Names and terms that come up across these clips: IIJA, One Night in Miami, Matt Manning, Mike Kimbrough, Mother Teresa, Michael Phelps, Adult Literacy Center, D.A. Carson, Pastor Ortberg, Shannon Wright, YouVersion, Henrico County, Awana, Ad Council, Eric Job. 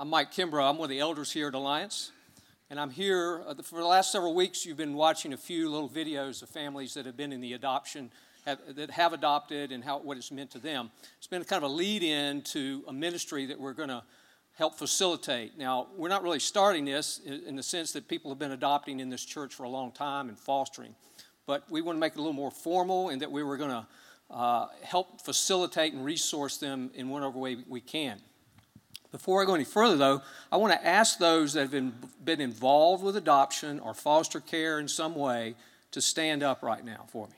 I'm Mike Kimbrough. I'm one of the elders here at Alliance, and I'm here for the last several weeks. You've been watching a few little videos of families that have been in the adoption, that have adopted, and what it's meant to them. It's been kind of a lead-in to a ministry that we're going to help facilitate. Now, we're not really starting this in the sense that people have been adopting in this church for a long time and fostering, but we want to make it a little more formal, and that we were going to help facilitate and resource them in whatever way we can. Before I go any further, though, I want to ask those that have been involved with adoption or foster care in some way to stand up right now for me.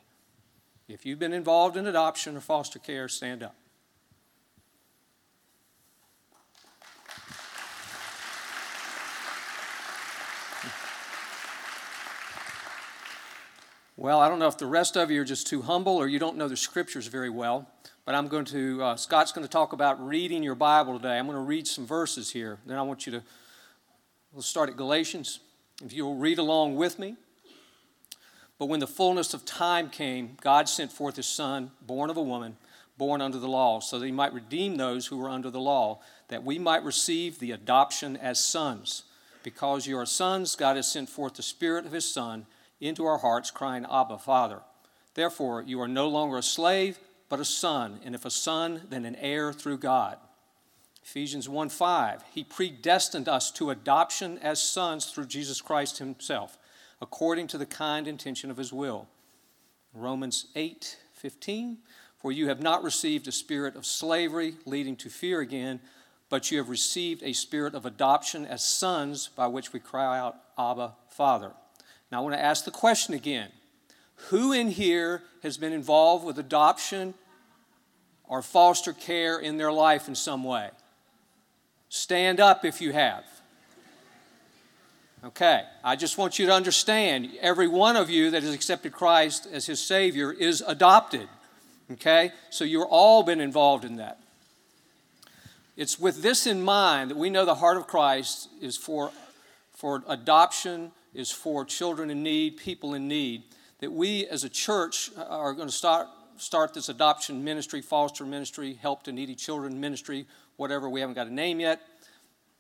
If you've been involved in adoption or foster care, stand up. Well, I don't know if the rest of you are just too humble or you don't know the scriptures very well, but I'm going to, Scott's going to talk about reading your Bible today. I'm going to read some verses here. Then I want you to, we'll start at Galatians. If you'll read along with me. But when the fullness of time came, God sent forth his son, born of a woman, born under the law, so that he might redeem those who were under the law, that we might receive the adoption as sons. Because you are sons, God has sent forth the spirit of his son into our hearts, crying, Abba, Father. Therefore, you are no longer a slave, but a son, and if a son, then an heir through God. Ephesians 1:5, he predestined us to adoption as sons through Jesus Christ himself, according to the kind intention of his will. Romans 8:15, for you have not received a spirit of slavery leading to fear again, but you have received a spirit of adoption as sons, by which we cry out, Abba, Father. Now I want to ask the question again. Who in here has been involved with adoption or foster care in their life in some way? Stand up if you have. Okay, I just want you to understand, every one of you that has accepted Christ as his Savior is adopted, okay? So you've all been involved in that. It's with this in mind that we know the heart of Christ is for adoption, is for children in need, people in need, that we as a church are going to start this adoption ministry, foster ministry, help to needy children ministry, whatever. We haven't got a name yet.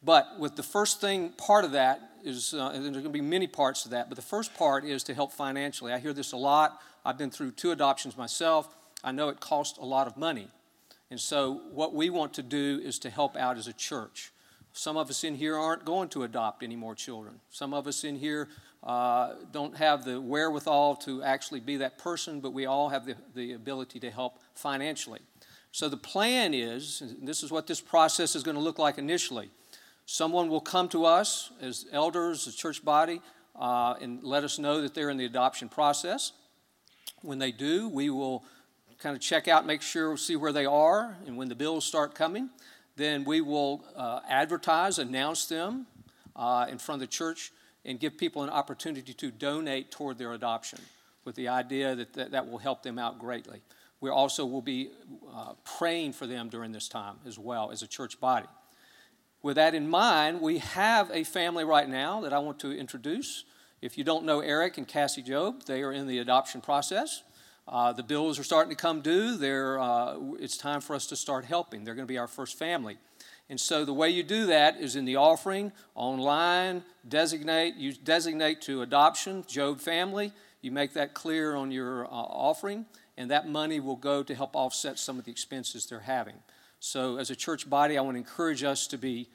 But with the first thing, part of that is, and there's going to be many parts to that, but the first part is to help financially. I hear this a lot. I've been through 2 adoptions myself. I know it costs a lot of money. And so what we want to do is to help out as a church. Some of us in here aren't going to adopt any more children. Some of us in here don't have the wherewithal to actually be that person, but we all have the ability to help financially. So the plan is, and this is what this process is going to look like initially, someone will come to us as elders, the church body, and let us know that they're in the adoption process. When they do, we will kind of check out, make sure, see where they are, and when the bills start coming, then we will advertise, announce them in front of the church, and give people an opportunity to donate toward their adoption with the idea that will help them out greatly. We also will be praying for them during this time as well as a church body. With that in mind, we have a family right now that I want to introduce. If you don't know Eric and Cassie Job, they are in the adoption process. The bills are starting to come due. It's time for us to start helping. They're going to be our first family. And so the way you do that is in the offering, online, you designate to adoption, Job family. You make that clear on your offering, and that money will go to help offset some of the expenses they're having. So as a church body, I want to encourage us to be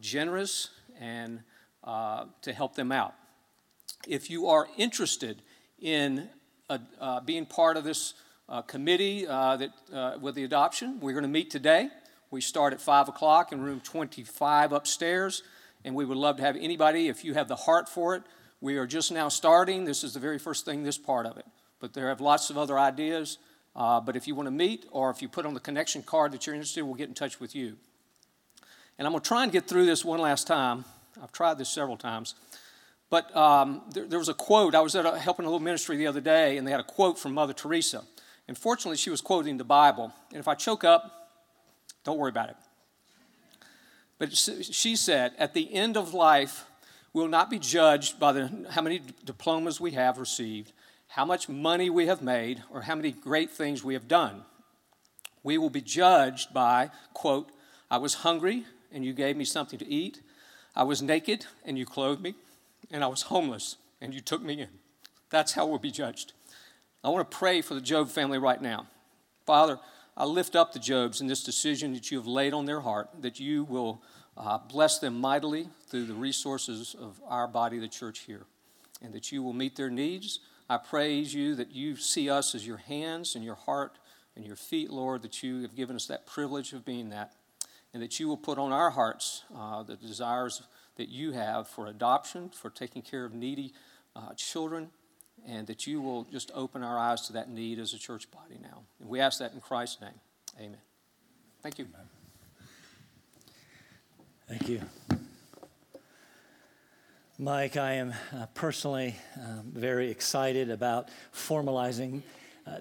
generous and to help them out. If you are interested in being part of this committee with the adoption, we're going to meet today. We start at 5 o'clock in room 25 upstairs, and we would love to have anybody, if you have the heart for it. We are just now starting. This is the very first thing, this part of it. But there have lots of other ideas. But if you want to meet, or if you put on the connection card that you're interested, we'll get in touch with you. And I'm going to try and get through this one last time. I've tried this several times. But there was a quote. I was helping a little ministry the other day, and they had a quote from Mother Teresa. And fortunately, she was quoting the Bible. And if I choke up, don't worry about it. But she said, at the end of life, we'll not be judged by how many diplomas we have received, how much money we have made, or how many great things we have done. We will be judged by, quote, I was hungry and you gave me something to eat. I was naked, and you clothed me, and I was homeless, and you took me in. That's how we'll be judged. I want to pray for the Job family right now. Father, I lift up the Jobs in this decision that you have laid on their heart, that you will bless them mightily through the resources of our body, the church here, and that you will meet their needs. I praise you that you see us as your hands and your heart and your feet, Lord, that you have given us that privilege of being that, and that you will put on our hearts the desires that you have for adoption, for taking care of needy children, and that you will just open our eyes to that need as a church body now. And we ask that in Christ's name. Amen. Thank you. Amen. Thank you. Mike, I am personally very excited about formalizing.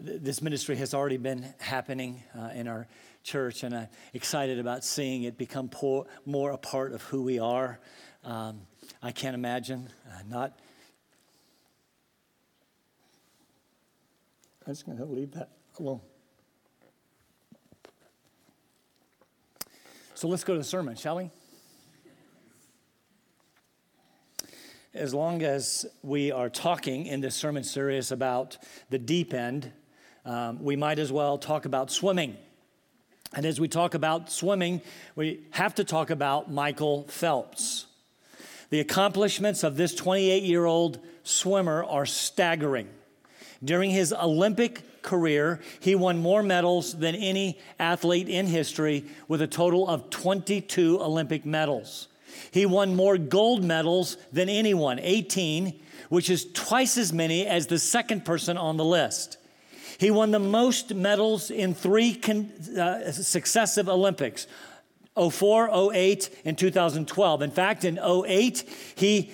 This ministry has already been happening in our church, and I'm excited about seeing it become more a part of who we are. I can't imagine not... I'm just going to leave that alone. So let's go to the sermon, shall we? As long as we are talking in this sermon series about the deep end, we might as well talk about swimming. And as we talk about swimming, we have to talk about Michael Phelps. The accomplishments of this 28-year-old swimmer are staggering. During his Olympic career, he won more medals than any athlete in history, with a total of 22 Olympic medals. He won more gold medals than anyone, 18, which is twice as many as the second person on the list. He won the most medals in three successive Olympics, 2004, 2008, and 2012. In fact, in 2008, he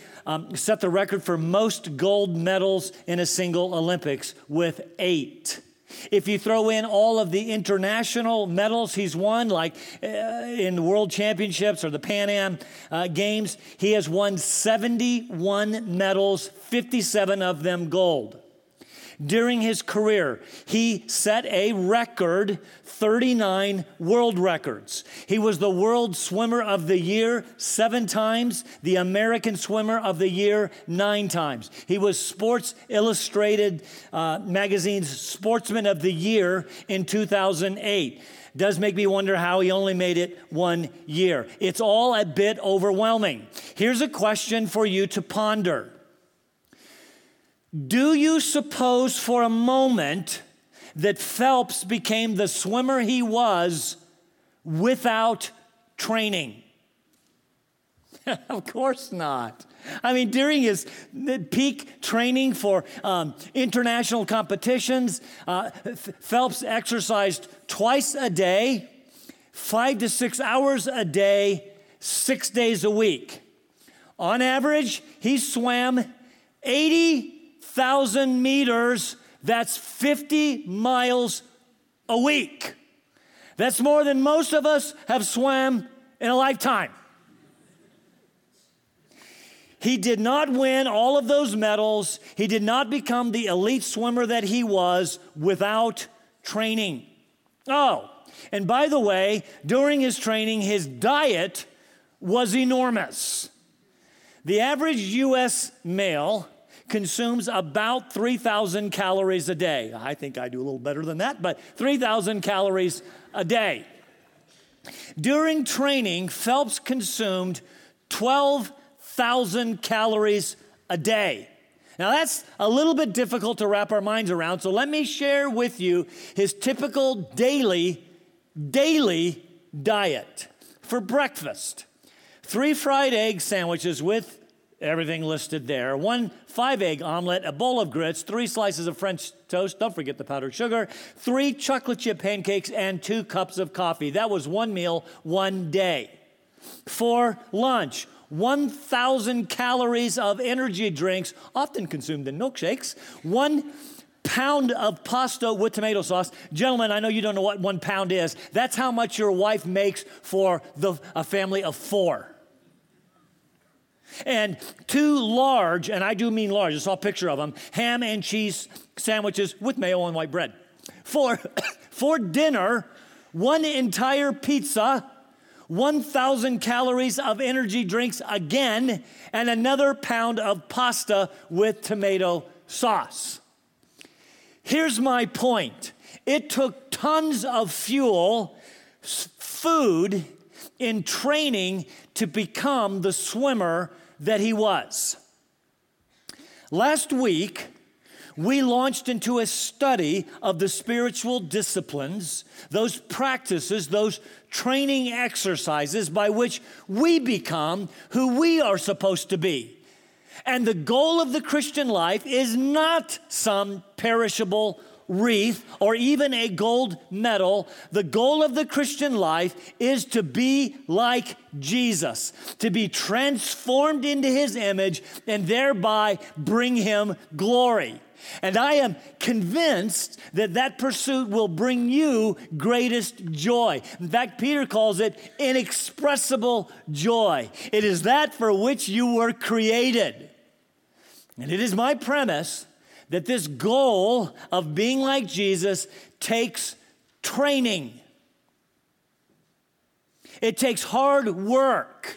set the record for most gold medals in a single Olympics with 8. If you throw in all of the international medals he's won, like in the World Championships or the Pan Am Games, he has won 71 medals, 57 of them gold. During his career, he set a record, 39 world records. He was the World Swimmer of the Year 7 times, the American Swimmer of the Year 9 times. He was Sports Illustrated magazine's Sportsman of the Year in 2008. Does make me wonder how he only made it 1 year. It's all a bit overwhelming. Here's a question for you to ponder. Do you suppose for a moment that Phelps became the swimmer he was without training? Of course not. I mean, during his peak training for international competitions, Phelps exercised twice a day, 5 to 6 hours a day, 6 days a week. On average, he swam 80,000 meters, that's 50 miles a week. That's more than most of us have swam in a lifetime. He did not win all of those medals. He did not become the elite swimmer that he was without training. Oh, and by the way, during his training, his diet was enormous. The average U.S. male consumes about 3,000 calories a day. I think I do a little better than that, but 3,000 calories a day. During training, Phelps consumed 12,000 calories a day. Now, that's a little bit difficult to wrap our minds around, so let me share with you his typical daily diet. For breakfast, 3 fried egg sandwiches with everything listed there. 1 5-egg omelet, a bowl of grits, 3 slices of French toast, don't forget the powdered sugar, 3 chocolate chip pancakes, and 2 cups of coffee. That was 1 meal, 1 day. For lunch, 1,000 calories of energy drinks, often consumed in milkshakes, 1 pound of pasta with tomato sauce. Gentlemen, I know you don't know what 1 pound is. That's how much your wife makes for a family of 4. And 2 large, and I do mean large, I saw a picture of them, ham and cheese sandwiches with mayo and white bread. For dinner, 1 entire pizza, 1,000 calories of energy drinks again, and another pound of pasta with tomato sauce. Here's my point. It took tons of fuel, food, and training to become the swimmer that he was. Last week, we launched into a study of the spiritual disciplines, those practices, those training exercises by which we become who we are supposed to be. And the goal of the Christian life is not some perishable wreath or even a gold medal. The goal of the Christian life is to be like Jesus, to be transformed into his image and thereby bring him glory. And I am convinced that that pursuit will bring you greatest joy. In fact, Peter calls it inexpressible joy. It is that for which you were created. And it is my premise that this goal of being like Jesus takes training. It takes hard work.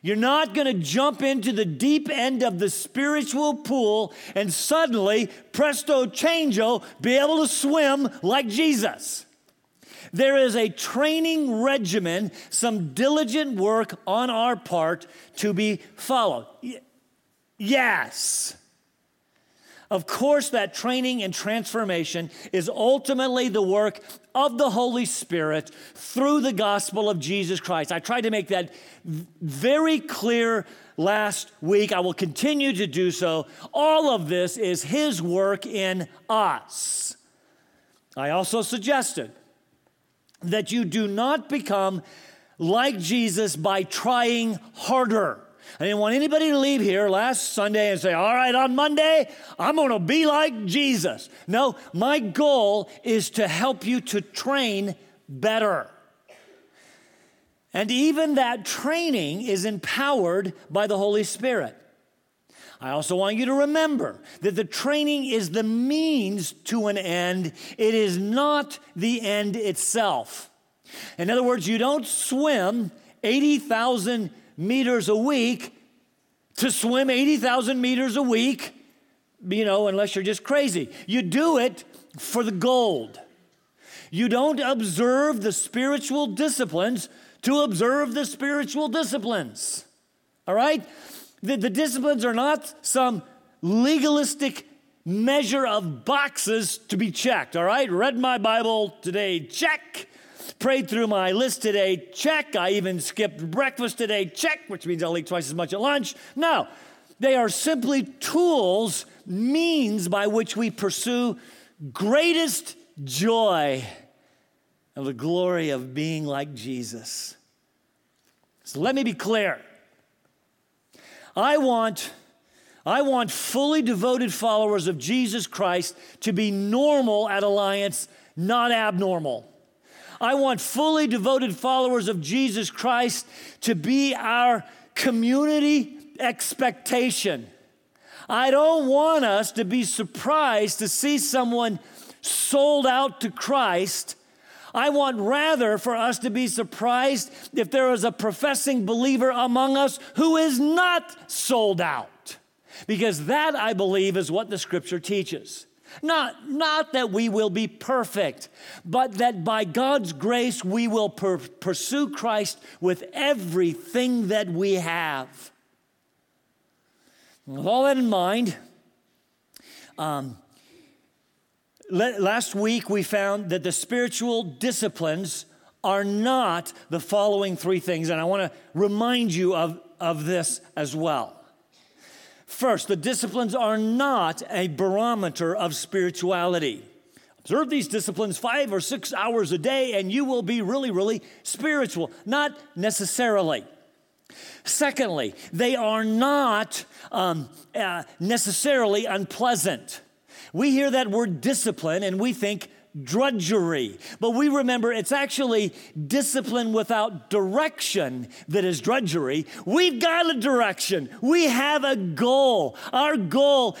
You're not going to jump into the deep end of the spiritual pool and suddenly, presto chango, be able to swim like Jesus. There is a training regimen, some diligent work on our part to be followed. Yes. Of course, that training and transformation is ultimately the work of the Holy Spirit through the gospel of Jesus Christ. I tried to make that very clear last week. I will continue to do so. All of this is his work in us. I also suggested that you do not become like Jesus by trying harder. I didn't want anybody to leave here last Sunday and say, all right, on Monday, I'm going to be like Jesus. No, my goal is to help you to train better. And even that training is empowered by the Holy Spirit. I also want you to remember that the training is the means to an end. It is not the end itself. In other words, you don't swim 80,000 meters a week to swim 80,000 meters a week, unless you're just crazy. You do it for the gold. You don't observe the spiritual disciplines to observe the spiritual disciplines, all right? The disciplines are not some legalistic measure of boxes to be checked, all right? Read my Bible today, check. Prayed through my list today, check. I even skipped breakfast today, check, which means I'll eat twice as much at lunch. No, they are simply tools, means by which we pursue greatest joy and the glory of being like Jesus. So let me be clear. I want fully devoted followers of Jesus Christ to be normal at Alliance, not abnormal. I want fully devoted followers of Jesus Christ to be our community expectation. I don't want us to be surprised to see someone sold out to Christ. I want rather for us to be surprised if there is a professing believer among us who is not sold out. Because that, I believe, is what the Scripture teaches. Not that we will be perfect, but that by God's grace we will pursue Christ with everything that we have. With all that in mind, last week we found that the spiritual disciplines are not the following three things, and I want to remind you of this as well. First, the disciplines are not a barometer of spirituality. Observe these disciplines 5 or 6 hours a day and you will be really, really spiritual. Not necessarily. Secondly, they are not necessarily unpleasant. We hear that word discipline and we think drudgery. But we remember it's actually discipline without direction that is drudgery. We've got a direction. We have a goal. Our goal,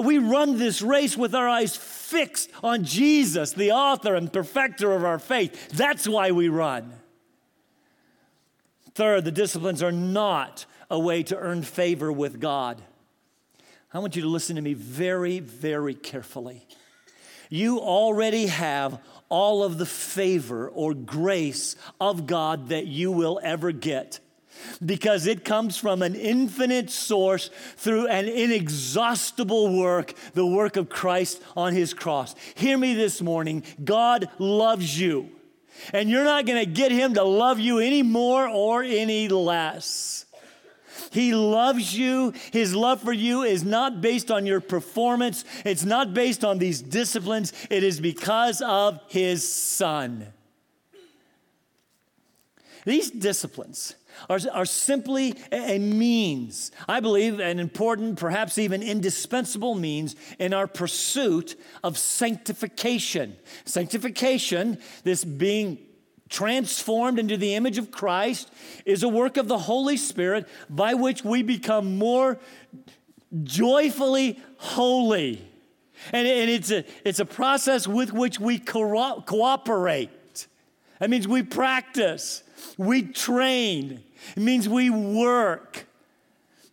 we run this race with our eyes fixed on Jesus, the author and perfecter of our faith. That's why we run. Third, the disciplines are not a way to earn favor with God. I want you to listen to me very, very carefully. You already have all of the favor or grace of God that you will ever get, because it comes from an infinite source through an inexhaustible work, the work of Christ on his cross. Hear me this morning. God loves you, and you're not going to get him to love you any more or any less. He loves you. His love for you is not based on your performance. It's not based on these disciplines. It is because of his Son. These disciplines are simply a means, I believe, an important, perhaps even indispensable means in our pursuit of sanctification. Sanctification, this being transformed into the image of Christ, is a work of the Holy Spirit by which we become more joyfully holy. And it's a process with which we cooperate. That means we practice, we train. It means we work.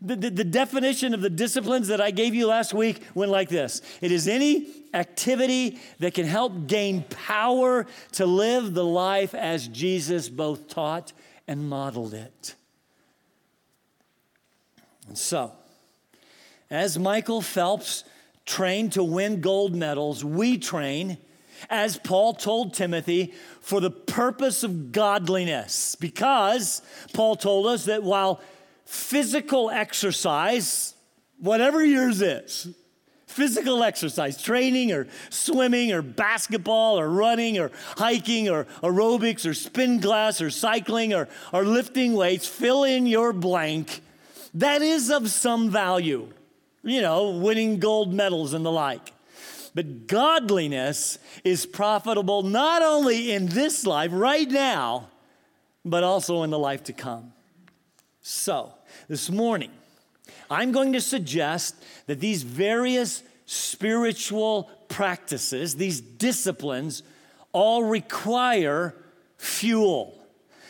The definition of the disciplines that I gave you last week went like this. It is any activity that can help gain power to live the life as Jesus both taught and modeled it. And so, as Michael Phelps trained to win gold medals, we train, as Paul told Timothy, for the purpose of godliness, because Paul told us that while physical exercise, whatever yours is, physical exercise, training or swimming or basketball or running or hiking or aerobics or spin class or cycling or lifting weights, fill in your blank, that is of some value, you know, winning gold medals and the like. But godliness is profitable not only in this life right now, but also in the life to come. So, this morning, I'm going to suggest that these various spiritual practices, these disciplines, all require fuel.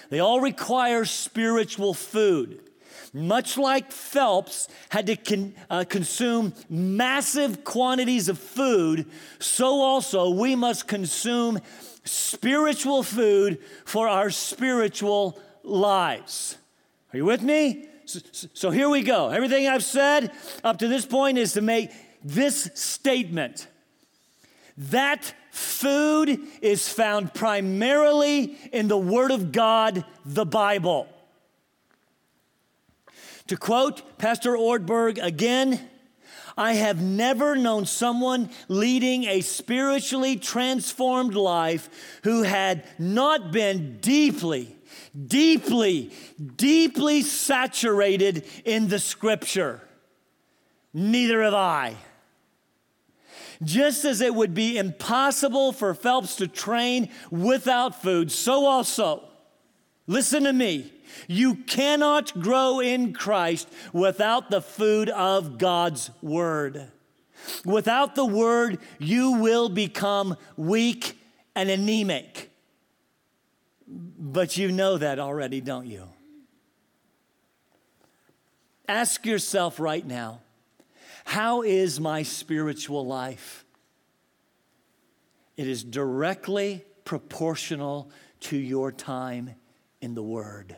They all require spiritual food. Much like Phelps had to consume massive quantities of food, so also we must consume spiritual food for our spiritual lives. Are you with me? So here we go. Everything I've said up to this point is to make this statement. That food is found primarily in the Word of God, the Bible. To quote Pastor Ortberg again, I have never known someone leading a spiritually transformed life who had not been deeply saturated in the Scripture. Neither have I. Just as it would be impossible for Phelps to train without food, so also, listen to me, you cannot grow in Christ without the food of God's Word. Without the Word, you will become weak and anemic. But you know that already, don't you? Ask yourself right now, how is my spiritual life? It is directly proportional to your time in the Word.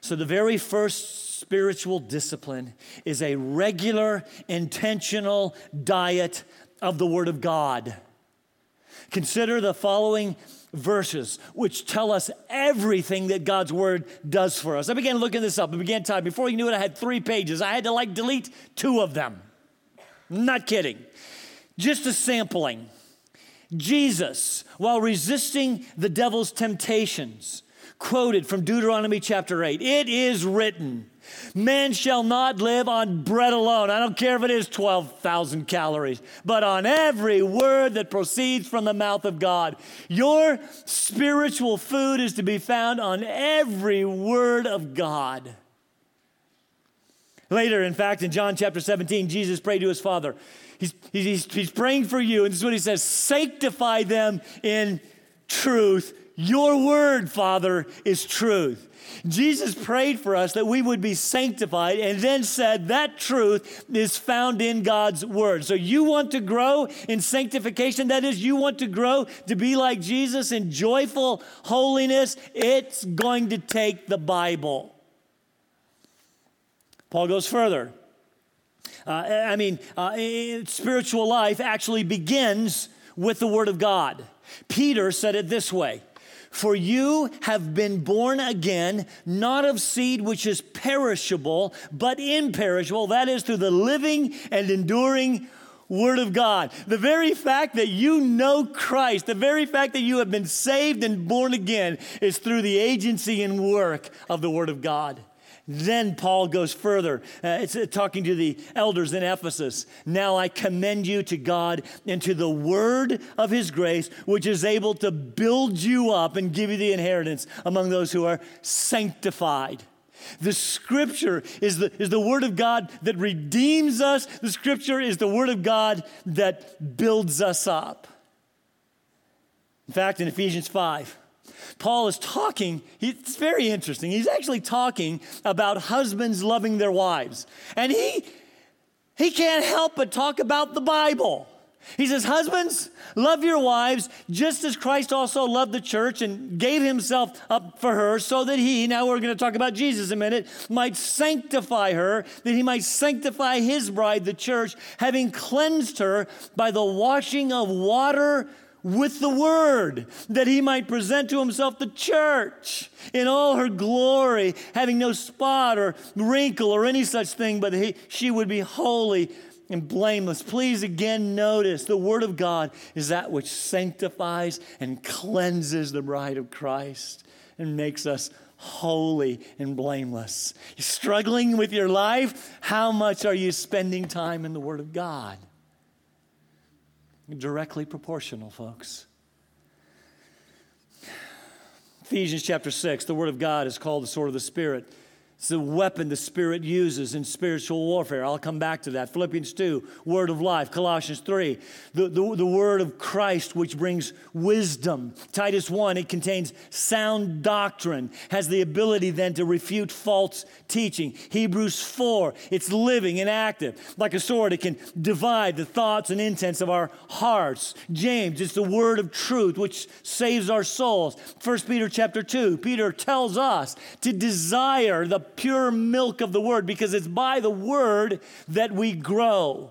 So the very first spiritual discipline is a regular, intentional diet of the Word of God. Consider the following verses, which tell us everything that God's Word does for us. I began looking this up. I began typing. Before you knew it, I had 3 pages. I had to delete 2 of them. Not kidding. Just a sampling. Jesus, while resisting the devil's temptations, quoted from Deuteronomy chapter 8, it is written, man shall not live on bread alone. I don't care if it is 12,000 calories, but on every word that proceeds from the mouth of God. Your spiritual food is to be found on every word of God. Later, in fact, in John chapter 17, Jesus prayed to his Father. He's praying for you, and this is what he says, sanctify them in truth. Your word, Father, is truth. Jesus prayed for us that we would be sanctified and then said that truth is found in God's word. So you want to grow in sanctification? That is, you want to grow to be like Jesus in joyful holiness? It's going to take the Bible. Paul goes further. Spiritual life actually begins with the word of God. Peter said it this way. For you have been born again, not of seed which is perishable, but imperishable. That is through the living and enduring Word of God. The very fact that you know Christ, the very fact that you have been saved and born again is through the agency and work of the Word of God. Then Paul goes further. It's talking to the elders in Ephesus. Now I commend you to God and to the word of his grace, which is able to build you up and give you the inheritance among those who are sanctified. The scripture is the word of God that redeems us. The scripture is the word of God that builds us up. In fact, in Ephesians 5, Paul is talking, it's very interesting. He's actually talking about husbands loving their wives. And he can't help but talk about the Bible. He says, husbands, love your wives, just as Christ also loved the church and gave himself up for her so that he, now we're going to talk about Jesus a minute, might sanctify her, that he might sanctify his bride, the church, having cleansed her by the washing of water with the word, that he might present to himself the church in all her glory, having no spot or wrinkle or any such thing, but she would be holy and blameless. Please again notice the word of God is that which sanctifies and cleanses the bride of Christ and makes us holy and blameless. You're struggling with your life? How much are you spending time in the word of God? Directly proportional, folks. Ephesians chapter 6, the word of God is called the sword of the Spirit. It's the weapon the Spirit uses in spiritual warfare. I'll come back to that. Philippians 2, word of life. Colossians 3, the word of Christ, which brings wisdom. Titus 1, it contains sound doctrine, has the ability then to refute false teaching. Hebrews 4, it's living and active. Like a sword, it can divide the thoughts and intents of our hearts. James, it's the word of truth, which saves our souls. 1 Peter chapter 2, Peter tells us to desire the pure milk of the word, because it's by the word that we grow.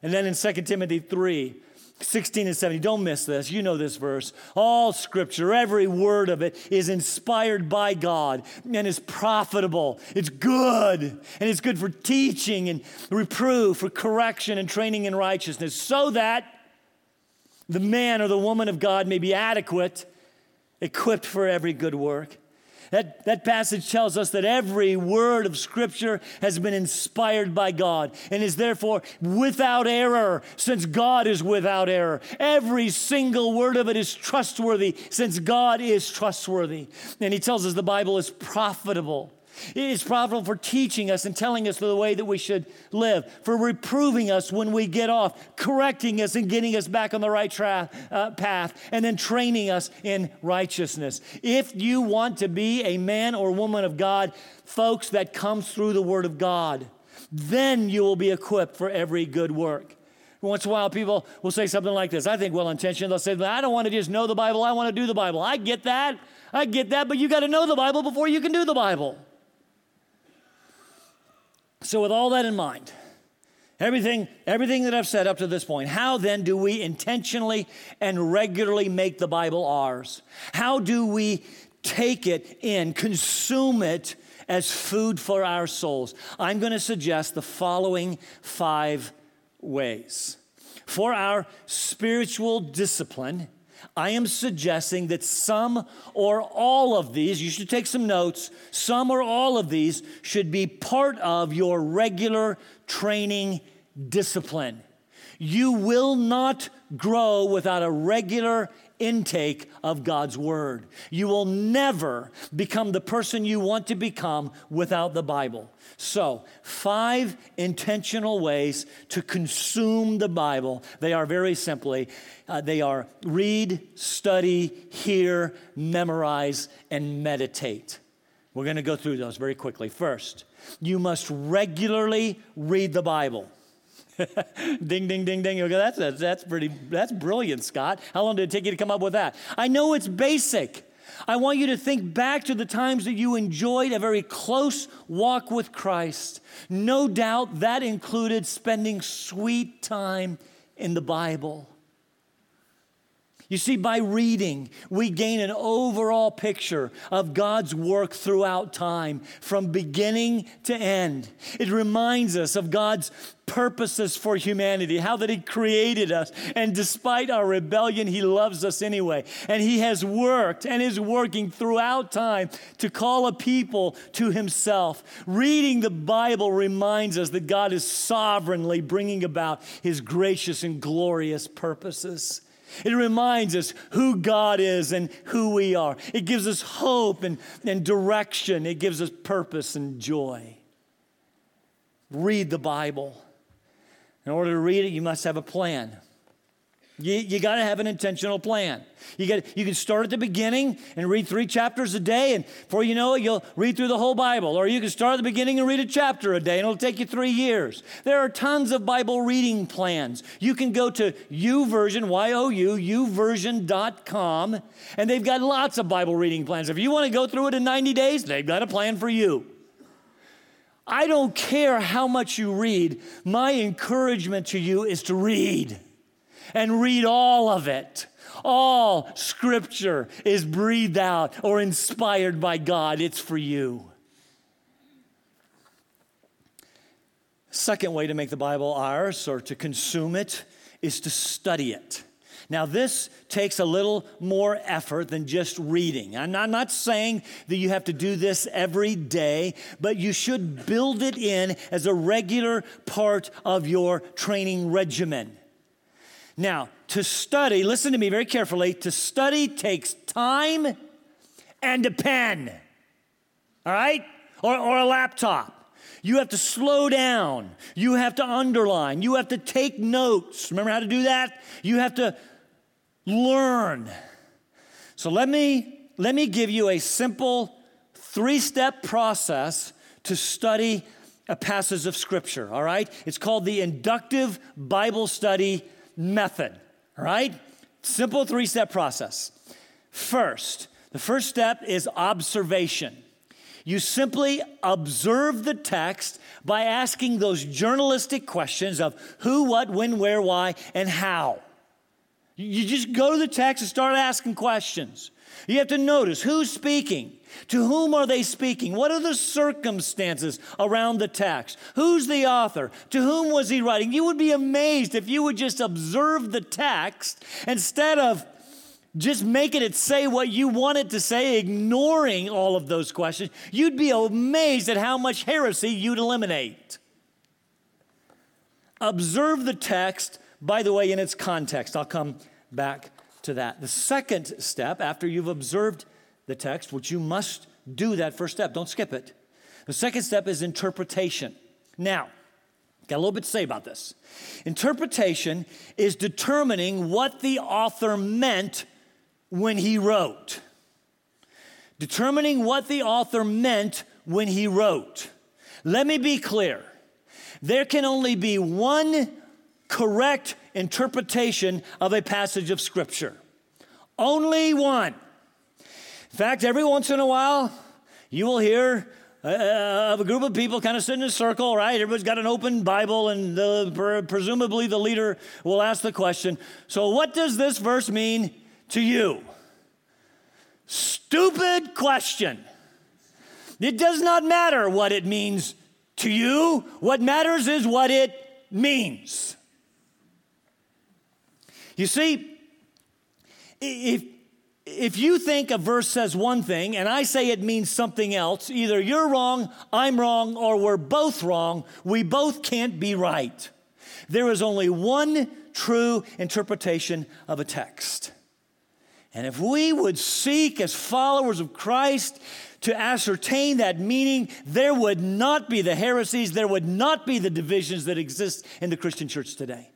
And then in 2 Timothy 3, 16 and 17, don't miss this. You know this verse. All scripture, every word of it is inspired by God and is profitable. It's good, and it's good for teaching and reproof, for correction and training in righteousness, so that the man or the woman of God may be adequate, equipped for every good work. That passage tells us that every word of Scripture has been inspired by God and is therefore without error, since God is without error. Every single word of it is trustworthy, since God is trustworthy. And he tells us the Bible is profitable. It is profitable for teaching us and telling us the way that we should live, for reproving us when we get off, correcting us and getting us back on the right path, and then training us in righteousness. If you want to be a man or woman of God, folks, that comes through the Word of God. Then you will be equipped for every good work. Once in a while, people will say something like this. I think well-intentioned. They'll say, I don't want to just know the Bible. I want to do the Bible. I get that, but you got to know the Bible before you can do the Bible. So with all that in mind, everything that I've said up to this point, how then do we intentionally and regularly make the Bible ours? How do we take it in, consume it as food for our souls? I'm going to suggest the following 5 ways. For our spiritual discipline, I am suggesting that some or all of these, you should take some notes, some or all of these should be part of your regular training discipline. You will not grow without a regular intake of God's word. You will never become the person you want to become without the Bible. So, 5 intentional ways to consume the Bible. They are very simply, they are read, study, hear, memorize, and meditate. We're going to go through those very quickly. First, you must regularly read the Bible. Ding, ding, ding, ding. You go, that's brilliant, Scott. How long did it take you to come up with that? I know it's basic. I want you to think back to the times that you enjoyed a very close walk with Christ. No doubt that included spending sweet time in the Bible. You see, by reading, we gain an overall picture of God's work throughout time, from beginning to end. It reminds us of God's purposes for humanity, how that He created us, and despite our rebellion, He loves us anyway. And He has worked and is working throughout time to call a people to Himself. Reading the Bible reminds us that God is sovereignly bringing about His gracious and glorious purposes. It reminds us who God is and who we are. It gives us hope and direction. It gives us purpose and joy. Read the Bible. In order to read it, you must have a plan. You got to have an intentional plan. You can start at the beginning and read 3 chapters a day, and before you know it, you'll read through the whole Bible. Or you can start at the beginning and read a chapter a day, and it'll take you 3 years. There are tons of Bible reading plans. You can go to YouVersion, Y-O-U, YouVersion.com, and they've got lots of Bible reading plans. If you want to go through it in 90 days, they've got a plan for you. I don't care how much you read. My encouragement to you is to read. And read all of it. All Scripture is breathed out or inspired by God. It's for you. Second way to make the Bible ours or to consume it is to study it. Now, this takes a little more effort than just reading. I'm not saying that you have to do this every day, but you should build it in as a regular part of your training regimen. Now, to study, listen to me very carefully, to study takes time and a pen, all right, or a laptop. You have to slow down. You have to underline. You have to take notes. Remember how to do that? You have to learn. So let me give you a simple 3-step process to study a passage of Scripture, all right? It's called the inductive Bible study method, right? Simple 3-step process. First, the first step is observation. You simply observe the text by asking those journalistic questions of who, what, when, where, why, and how. You just go to the text and start asking questions. You have to notice who's speaking, to whom are they speaking, what are the circumstances around the text, who's the author, to whom was he writing. You would be amazed if you would just observe the text instead of just making it say what you want it to say, ignoring all of those questions. You'd be amazed at how much heresy you'd eliminate. Observe the text, by the way, in its context. I'll come back to that. The second step, after you've observed the text, which you must do that first step, don't skip it. The second step is interpretation. Now, got a little bit to say about this. Interpretation is determining what the author meant when he wrote. Determining what the author meant when he wrote. Let me be clear. There can only be one correct interpretation of a passage of Scripture. Only one. In fact, every once in a while, you will hear of a group of people kind of sitting in a circle, right? Everybody's got an open Bible, and presumably the leader will ask the question, so what does this verse mean to you? Stupid question. It does not matter what it means to you. What matters is what it means. You see, if you think a verse says one thing and I say it means something else, either you're wrong, I'm wrong, or we're both wrong. We both can't be right. There is only one true interpretation of a text. And if we would seek as followers of Christ to ascertain that meaning, there would not be the heresies, there would not be the divisions that exist in the Christian church today.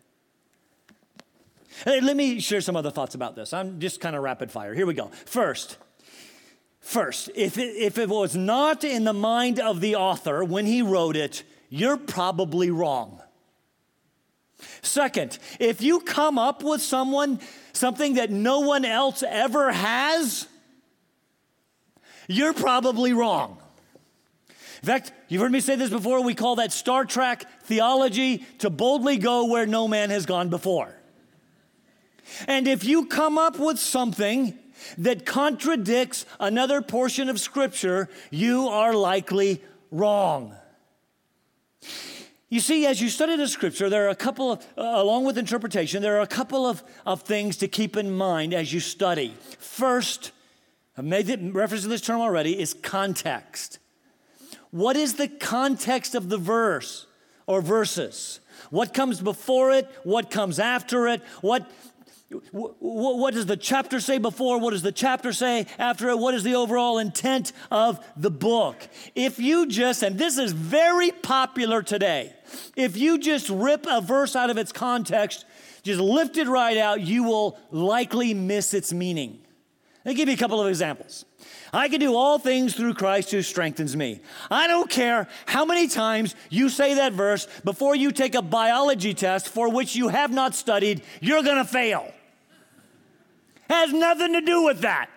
Hey, let me share some other thoughts about this. I'm just kind of rapid fire. Here we go. First, if it was not in the mind of the author when he wrote it, you're probably wrong. Second, if you come up with something that no one else ever has, you're probably wrong. In fact, you've heard me say this before, we call that Star Trek theology, to boldly go where no man has gone before. And if you come up with something that contradicts another portion of Scripture, you are likely wrong. You see, as you study the Scripture, there are a couple of, along with interpretation, there are a couple of things to keep in mind as you study. First, I've made reference to this term already, is context. What is the context of the verse or verses? What comes before it? What comes after it? What does the chapter say before? What does the chapter say after it? What is the overall intent of the book? If you just, and this is very popular today, if you just rip a verse out of its context, just lift it right out, you will likely miss its meaning. Let me give you a couple of examples. I can do all things through Christ who strengthens me. I don't care how many times you say that verse before you take a biology test for which you have not studied, you're going to fail. Has nothing to do with that.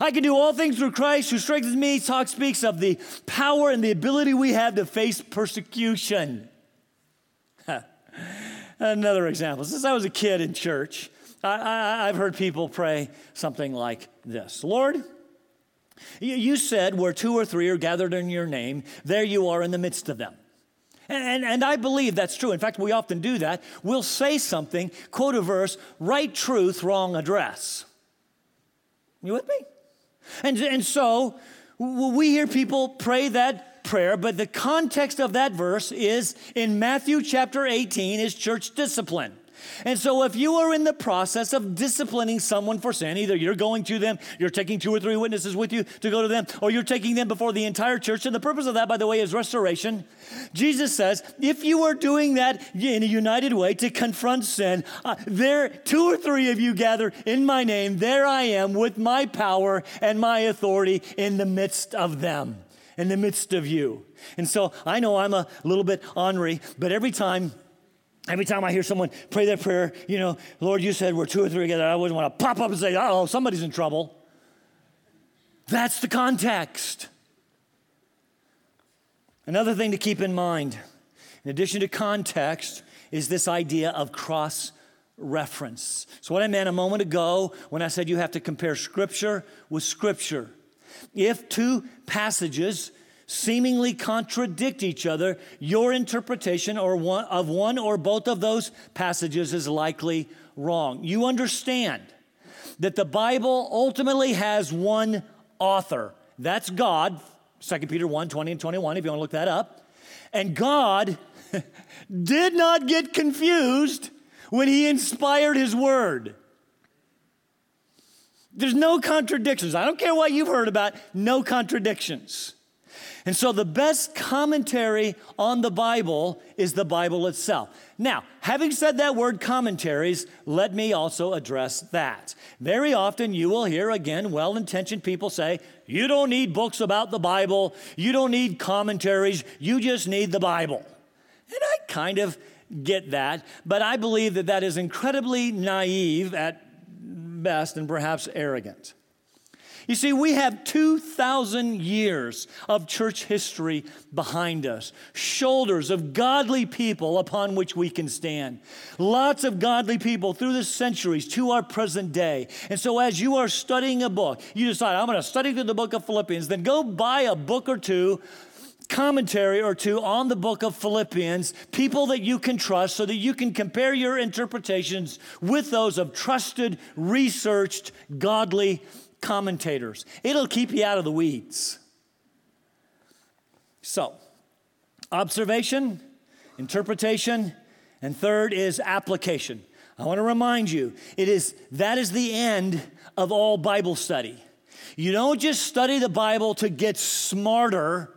I can do all things through Christ who strengthens me. Talk speaks of the power and the ability we have to face persecution. Another example. Since I was a kid in church, I've heard people pray something like this. Lord, you said where two or three are gathered in your name, there you are in the midst of them. And I believe that's true. In fact, we often do that. We'll say something, quote a verse, right truth, wrong address. You with me? And so we hear people pray that prayer, but the context of that verse is in Matthew chapter 18 is church discipline. And so if you are in the process of disciplining someone for sin, either you're going to them, you're taking two or three witnesses with you to go to them, or you're taking them before the entire church, and the purpose of that, by the way, is restoration. Jesus says, if you are doing that in a united way to confront sin, there two or three of you gather in my name, there I am with my power and my authority in the midst of them, in the midst of you. And so I know I'm a little bit ornery, but every time I hear someone pray that prayer, you know, Lord, you said we're two or three together, I wouldn't want to pop up and say, uh-oh, somebody's in trouble. That's the context. Another thing to keep in mind, in addition to context, is this idea of cross-reference. So what I meant a moment ago when I said you have to compare Scripture with Scripture. If two passages seemingly contradict each other, your interpretation of one or both of those passages is likely wrong. You understand that the Bible ultimately has one author. That's God, 2 Peter 1, 20 and 21, if you want to look that up. And God did not get confused when he inspired his word. There's no contradictions. I don't care what you've heard about, no contradictions. And so the best commentary on the Bible is the Bible itself. Now, having said that word commentaries, let me also address that. Very often you will hear, again, well-intentioned people say, you don't need books about the Bible, you don't need commentaries, you just need the Bible. And I kind of get that, but I believe that that is incredibly naive at best and perhaps arrogant. You see, we have 2,000 years of church history behind us, shoulders of godly people upon which we can stand. Lots of godly people through the centuries to our present day. And so as you are studying a book, you decide, I'm going to study through the book of Philippians, then go buy a book or two, commentary or two on the book of Philippians, people that you can trust so that you can compare your interpretations with those of trusted, researched, godly commentators. It'll keep you out of the weeds. So, observation, interpretation, And third is application. I want to remind you, that is the end of all Bible study. You don't just study the Bible to get smarter.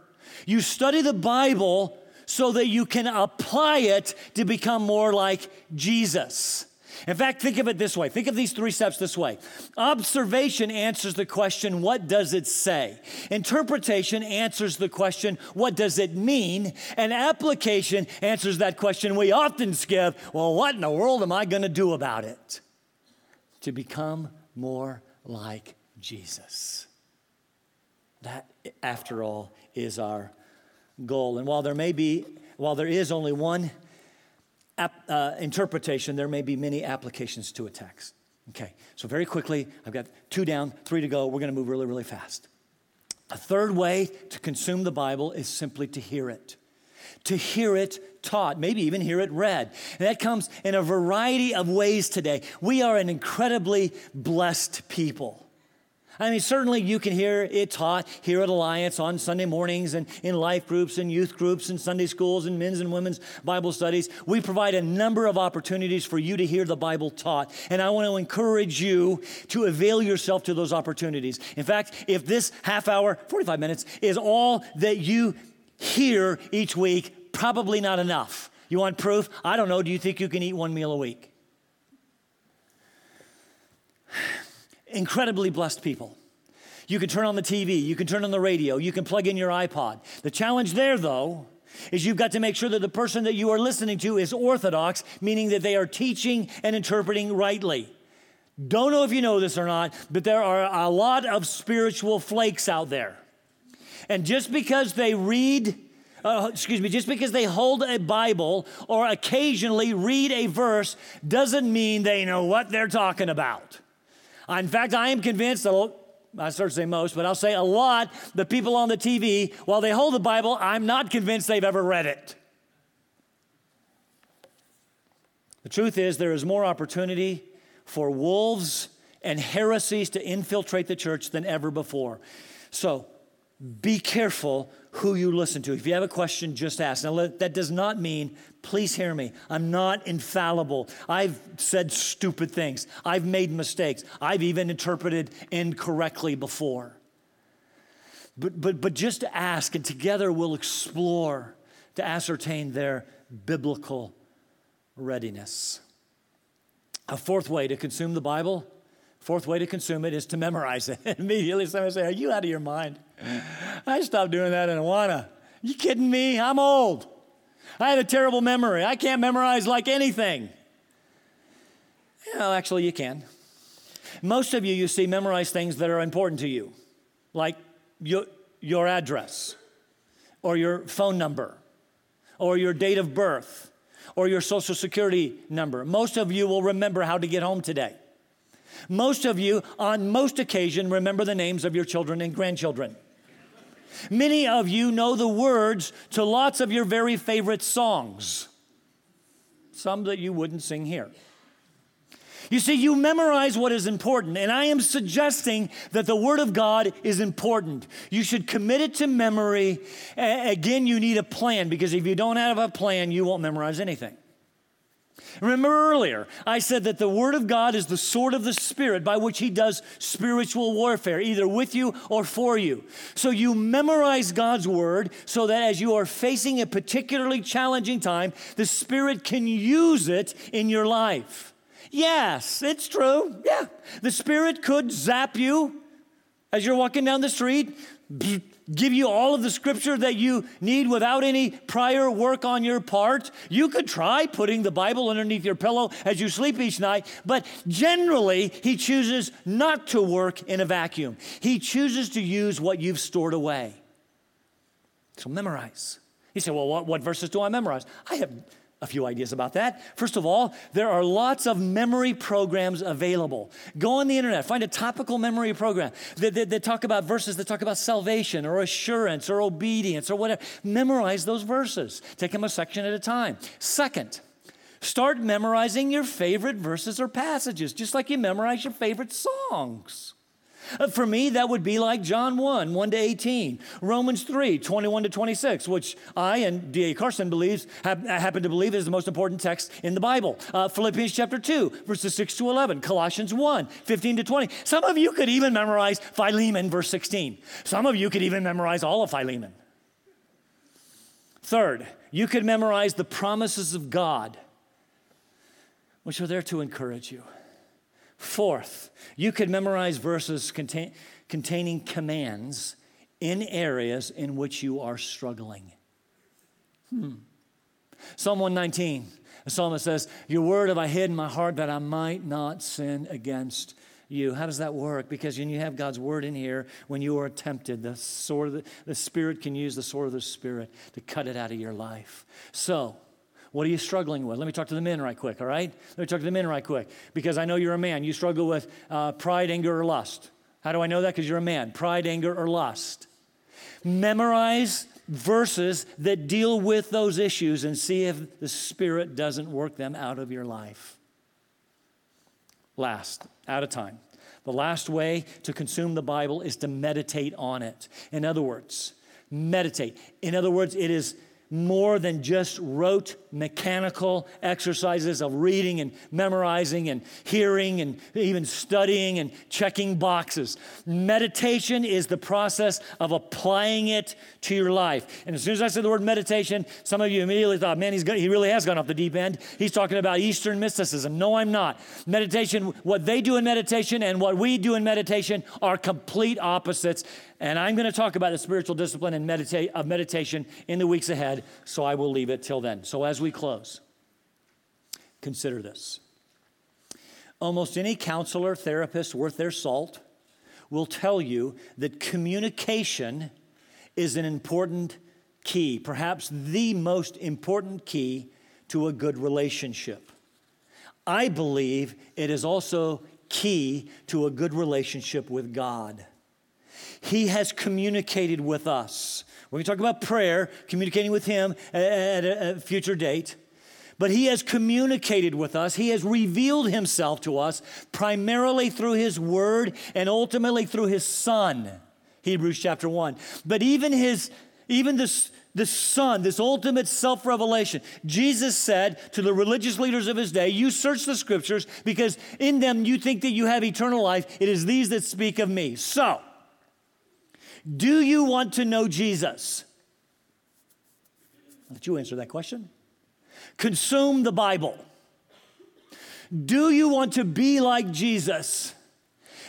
You study the Bible so that you can apply it to become more like Jesus. In fact, think of it this way. Think of these three steps this way. Observation answers the question, what does it say? Interpretation answers the question, what does it mean? And application answers that question we often skip, well, what in the world am I going to do about it? To become more like Jesus. That, after all, is our goal. And while there is only one interpretation, there may be many applications to a text. Okay, so very quickly, I've got 2 down, 3 to go. We're going to move really, really fast. A third way to consume the Bible is simply to hear it. To hear it taught, maybe even hear it read. And that comes in a variety of ways today. We are an incredibly blessed people. I mean, certainly you can hear it taught here at Alliance on Sunday mornings and in life groups and youth groups and Sunday schools and men's and women's Bible studies. We provide a number of opportunities for you to hear the Bible taught, and I want to encourage you to avail yourself to those opportunities. In fact, if this half hour, 45 minutes, is all that you hear each week, probably not enough. You want proof? I don't know. Do you think you can eat one meal a week? Incredibly blessed people. You can turn on the TV, you can turn on the radio, you can plug in your iPod. The challenge there, though, is you've got to make sure that the person that you are listening to is orthodox, meaning that they are teaching and interpreting rightly. Don't know if you know this or not, but there are a lot of spiritual flakes out there. And just because they hold a Bible or occasionally read a verse doesn't mean they know what they're talking about. In fact, I am convinced that, I start to say most, but I'll say a lot, the people on the TV, while they hold the Bible, I'm not convinced they've ever read it. The truth is there is more opportunity for wolves and heresies to infiltrate the church than ever before. So be careful who you listen to. If you have a question, just ask. Now, that does not mean, please hear me, I'm not infallible. I've said stupid things. I've made mistakes. I've even interpreted incorrectly before. But just ask, and together we'll explore to ascertain their biblical readiness. A fourth way to consume the Bible, is to memorize it. Immediately somebody say, are you out of your mind? I stopped doing that in Awana. You kidding me? I'm old. I have a terrible memory. I can't memorize like anything. Well, actually, you can. Most of you see, memorize things that are important to you, like your address or your phone number or your date of birth or your social security number. Most of you will remember how to get home today. Most of you, on most occasion, remember the names of your children and grandchildren. Many of you know the words to lots of your very favorite songs, some that you wouldn't sing here. You see, you memorize what is important, and I am suggesting that the Word of God is important. You should commit it to memory. Again, you need a plan, because if you don't have a plan, you won't memorize anything. Remember earlier, I said that the Word of God is the sword of the Spirit by which He does spiritual warfare, either with you or for you. So you memorize God's Word so that as you are facing a particularly challenging time, the Spirit can use it in your life. Yes, it's true. Yeah, the Spirit could zap you as you're walking down the street, give you all of the scripture that you need without any prior work on your part. You could try putting the Bible underneath your pillow as you sleep each night, but generally He chooses not to work in a vacuum. He chooses to use what you've stored away. So memorize. You say, well, what verses do I memorize? I have a few ideas about that. First of all, there are lots of memory programs available. Go on the internet, find a topical memory program that talk about verses that talk about salvation or assurance or obedience or whatever. Memorize those verses. Take them a section at a time. Second, start memorizing your favorite verses or passages, just like you memorize your favorite songs. For me, that would be like John 1, 1 to 18, Romans 3, 21 to 26, which I and D.A. Carson happen to believe is the most important text in the Bible. Philippians chapter 2, verses 6 to 11, Colossians 1, 15 to 20. Some of you could even memorize Philemon, verse 16. Some of you could even memorize all of Philemon. Third, you could memorize the promises of God, which are there to encourage you. Fourth, you could memorize verses containing commands in areas in which you are struggling. Psalm 119, the psalmist says, "Your word have I hid in my heart that I might not sin against you." How does that work? Because when you have God's word in here, when you are tempted, the sword of the Spirit can use the sword of the Spirit to cut it out of your life. So, what are you struggling with? Let me talk to the men right quick, all right? Because I know you're a man. You struggle with pride, anger, or lust. How do I know that? Because you're a man. Pride, anger, or lust. Memorize verses that deal with those issues and see if the Spirit doesn't work them out of your life. Last, out of time. The last way to consume the Bible is to meditate on it. In other words, meditate. In other words, it is more than just rote mechanical exercises of reading and memorizing and hearing and even studying and checking boxes. Meditation is the process of applying it to your life. And as soon as I said the word meditation, some of you immediately thought, man, he really has gone off the deep end. He's talking about Eastern mysticism. No, I'm not. Meditation, what they do in meditation and what we do in meditation are complete opposites. And I'm going to talk about the spiritual discipline and of meditation in the weeks ahead, so I will leave it till then. So as we close, consider this. Almost any counselor, therapist worth their salt will tell you that communication is an important key, perhaps the most important key to a good relationship. I believe it is also key to a good relationship with God. He has communicated with us. We're going to talk about prayer, communicating with Him at a future date. But He has communicated with us. He has revealed Himself to us primarily through His Word and ultimately through His Son, Hebrews chapter 1. But even the Son, this ultimate self-revelation. Jesus said to the religious leaders of His day, "You search the Scriptures because in them you think that you have eternal life. It is these that speak of me." So, do you want to know Jesus? I'll let you answer that question. Consume the Bible. Do you want to be like Jesus?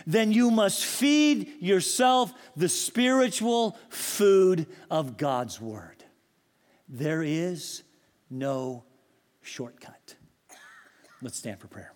Then you must feed yourself the spiritual food of God's Word. There is no shortcut. Let's stand for prayer.